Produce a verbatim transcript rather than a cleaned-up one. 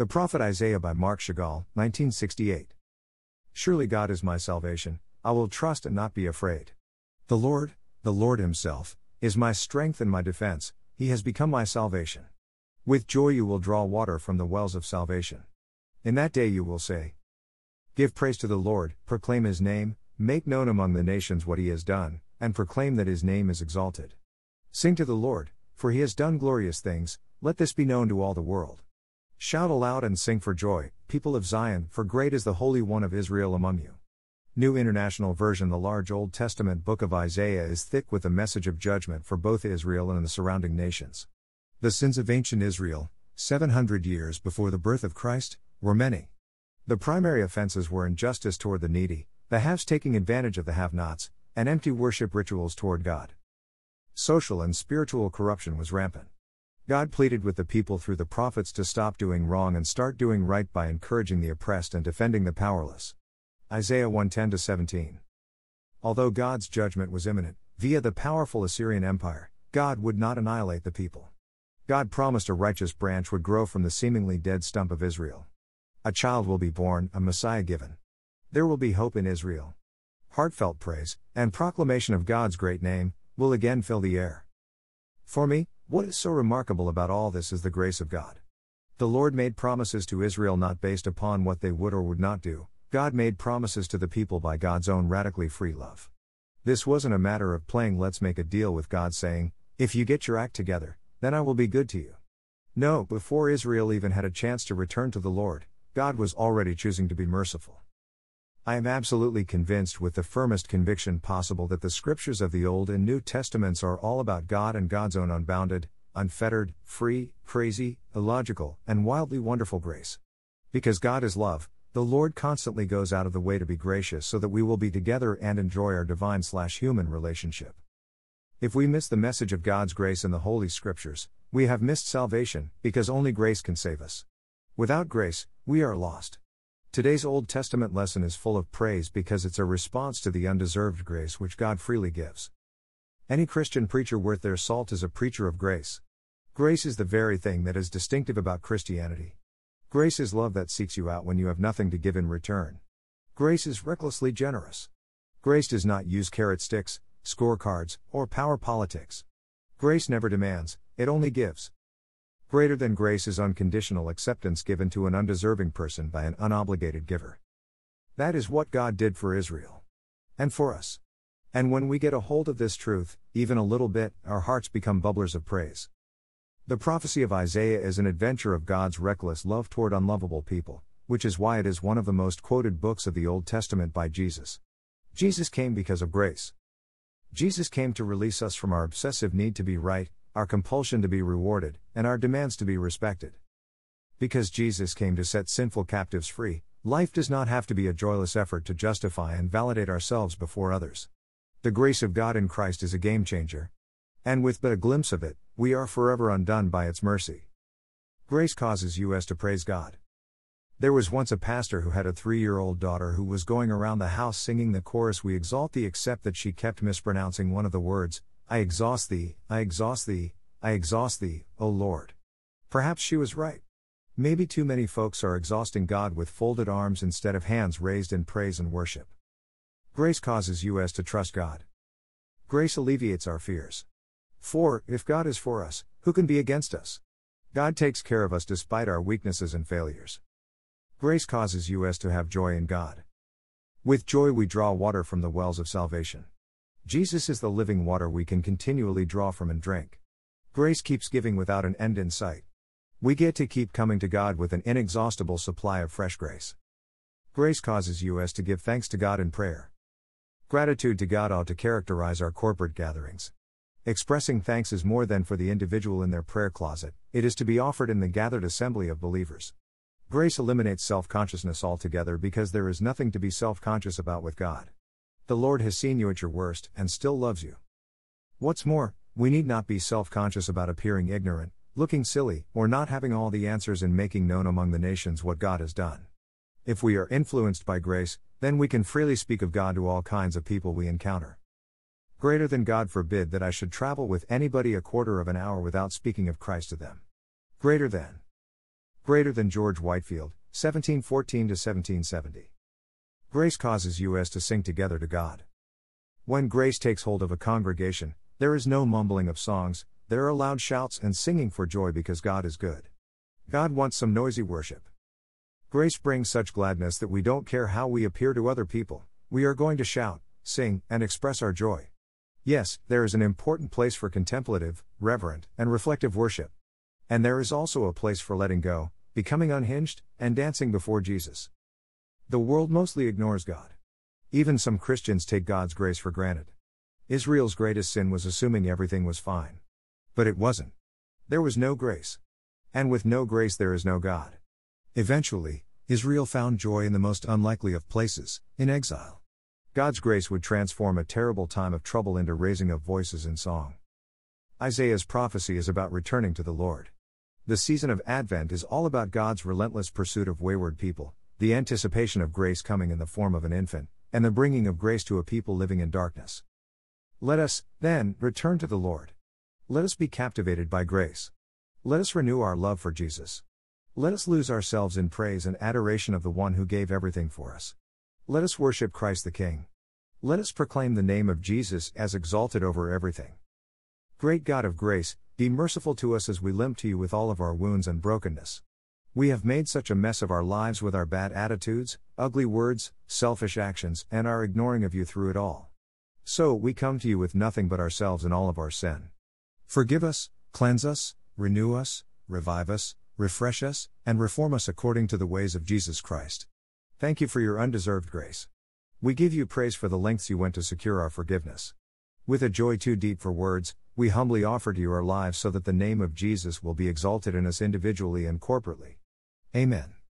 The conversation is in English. The Prophet Isaiah by Marc Chagall, nineteen sixty-eight. Surely God is my salvation, I will trust and not be afraid. The Lord, the Lord Himself, is my strength and my defense, He has become my salvation. With joy you will draw water from the wells of salvation. In that day you will say, give praise to the Lord, proclaim His name, make known among the nations what He has done, and proclaim that His name is exalted. Sing to the Lord, for He has done glorious things, let this be known to all the world. Shout aloud and sing for joy, people of Zion, for great is the Holy One of Israel among you. New International Version. The large Old Testament book of Isaiah is thick with a message of judgment for both Israel and the surrounding nations. The sins of ancient Israel, seven hundred years before the birth of Christ, were many. The primary offenses were injustice toward the needy, the haves taking advantage of the have-nots, and empty worship rituals toward God. Social and spiritual corruption was rampant. God pleaded with the people through the prophets to stop doing wrong and start doing right by encouraging the oppressed and defending the powerless. Isaiah one ten to seventeen. Although God's judgment was imminent, via the powerful Assyrian Empire, God would not annihilate the people. God promised a righteous branch would grow from the seemingly dead stump of Israel. A child will be born, a Messiah given. There will be hope in Israel. Heartfelt praise, and proclamation of God's great name, will again fill the air. For me, what is so remarkable about all this is the grace of God. The Lord made promises to Israel not based upon what they would or would not do. God made promises to the people by God's own radically free love. This wasn't a matter of playing let's make a deal with God saying, if you get your act together, then I will be good to you. No, before Israel even had a chance to return to the Lord, God was already choosing to be merciful. I am absolutely convinced with the firmest conviction possible that the scriptures of the Old and New Testaments are all about God and God's own unbounded, unfettered, free, crazy, illogical, and wildly wonderful grace. Because God is love, the Lord constantly goes out of the way to be gracious so that we will be together and enjoy our divine-slash-human relationship. If we miss the message of God's grace in the Holy Scriptures, we have missed salvation, because only grace can save us. Without grace, we are lost. Today's Old Testament lesson is full of praise because it's a response to the undeserved grace which God freely gives. Any Christian preacher worth their salt is a preacher of grace. Grace is the very thing that is distinctive about Christianity. Grace is love that seeks you out when you have nothing to give in return. Grace is recklessly generous. Grace does not use carrot sticks, scorecards, or power politics. Grace never demands, it only gives. Greater than grace is unconditional acceptance given to an undeserving person by an unobligated giver. That is what God did for Israel. And for us. And when we get a hold of this truth, even a little bit, our hearts become bubblers of praise. The prophecy of Isaiah is an adventure of God's reckless love toward unlovable people, which is why it is one of the most quoted books of the Old Testament by Jesus. Jesus came because of grace. Jesus came to release us from our obsessive need to be right, our compulsion to be rewarded, and our demands to be respected. Because Jesus came to set sinful captives free, life does not have to be a joyless effort to justify and validate ourselves before others. The grace of God in Christ is a game changer. And with but a glimpse of it, we are forever undone by its mercy. Grace causes us to praise God. There was once a pastor who had a three-year-old daughter who was going around the house singing the chorus "We exalt thee," except that she kept mispronouncing one of the words, "I exhaust thee, I exhaust thee, I exhaust thee, O Lord." Perhaps she was right. Maybe too many folks are exhausting God with folded arms instead of hands raised in praise and worship. Grace causes us to trust God. Grace alleviates our fears. For, if God is for us, who can be against us? God takes care of us despite our weaknesses and failures. Grace causes us to have joy in God. With joy we draw water from the wells of salvation. Jesus is the living water we can continually draw from and drink. Grace keeps giving without an end in sight. We get to keep coming to God with an inexhaustible supply of fresh grace. Grace causes us to give thanks to God in prayer. Gratitude to God ought to characterize our corporate gatherings. Expressing thanks is more than for the individual in their prayer closet, it is to be offered in the gathered assembly of believers. Grace eliminates self-consciousness altogether because there is nothing to be self-conscious about with God. The Lord has seen you at your worst and still loves you. What's more, we need not be self-conscious about appearing ignorant, looking silly, or not having all the answers and making known among the nations what God has done. If we are influenced by grace, then we can freely speak of God to all kinds of people we encounter. Greater than God forbid that I should travel with anybody a quarter of an hour without speaking of Christ to them. Greater than. Greater than George Whitefield, seventeen fourteen to seventeen seventy. Grace causes us to sing together to God. When grace takes hold of a congregation, there is no mumbling of songs, there are loud shouts and singing for joy because God is good. God wants some noisy worship. Grace brings such gladness that we don't care how we appear to other people, we are going to shout, sing, and express our joy. Yes, there is an important place for contemplative, reverent, and reflective worship. And there is also a place for letting go, becoming unhinged, and dancing before Jesus. The world mostly ignores God. Even some Christians take God's grace for granted. Israel's greatest sin was assuming everything was fine. But it wasn't. There was no grace. And with no grace there is no God. Eventually, Israel found joy in the most unlikely of places, in exile. God's grace would transform a terrible time of trouble into raising of voices in song. Isaiah's prophecy is about returning to the Lord. The season of Advent is all about God's relentless pursuit of wayward people, the anticipation of grace coming in the form of an infant, and the bringing of grace to a people living in darkness. Let us, then, return to the Lord. Let us be captivated by grace. Let us renew our love for Jesus. Let us lose ourselves in praise and adoration of the one who gave everything for us. Let us worship Christ the King. Let us proclaim the name of Jesus as exalted over everything. Great God of grace, be merciful to us as we limp to you with all of our wounds and brokenness. We have made such a mess of our lives with our bad attitudes, ugly words, selfish actions, and our ignoring of you through it all. So we come to you with nothing but ourselves and all of our sin. Forgive us, cleanse us, renew us, revive us, refresh us, and reform us according to the ways of Jesus Christ. Thank you for your undeserved grace. We give you praise for the lengths you went to secure our forgiveness. With a joy too deep for words, we humbly offer to you our lives so that the name of Jesus will be exalted in us individually and corporately. Amen.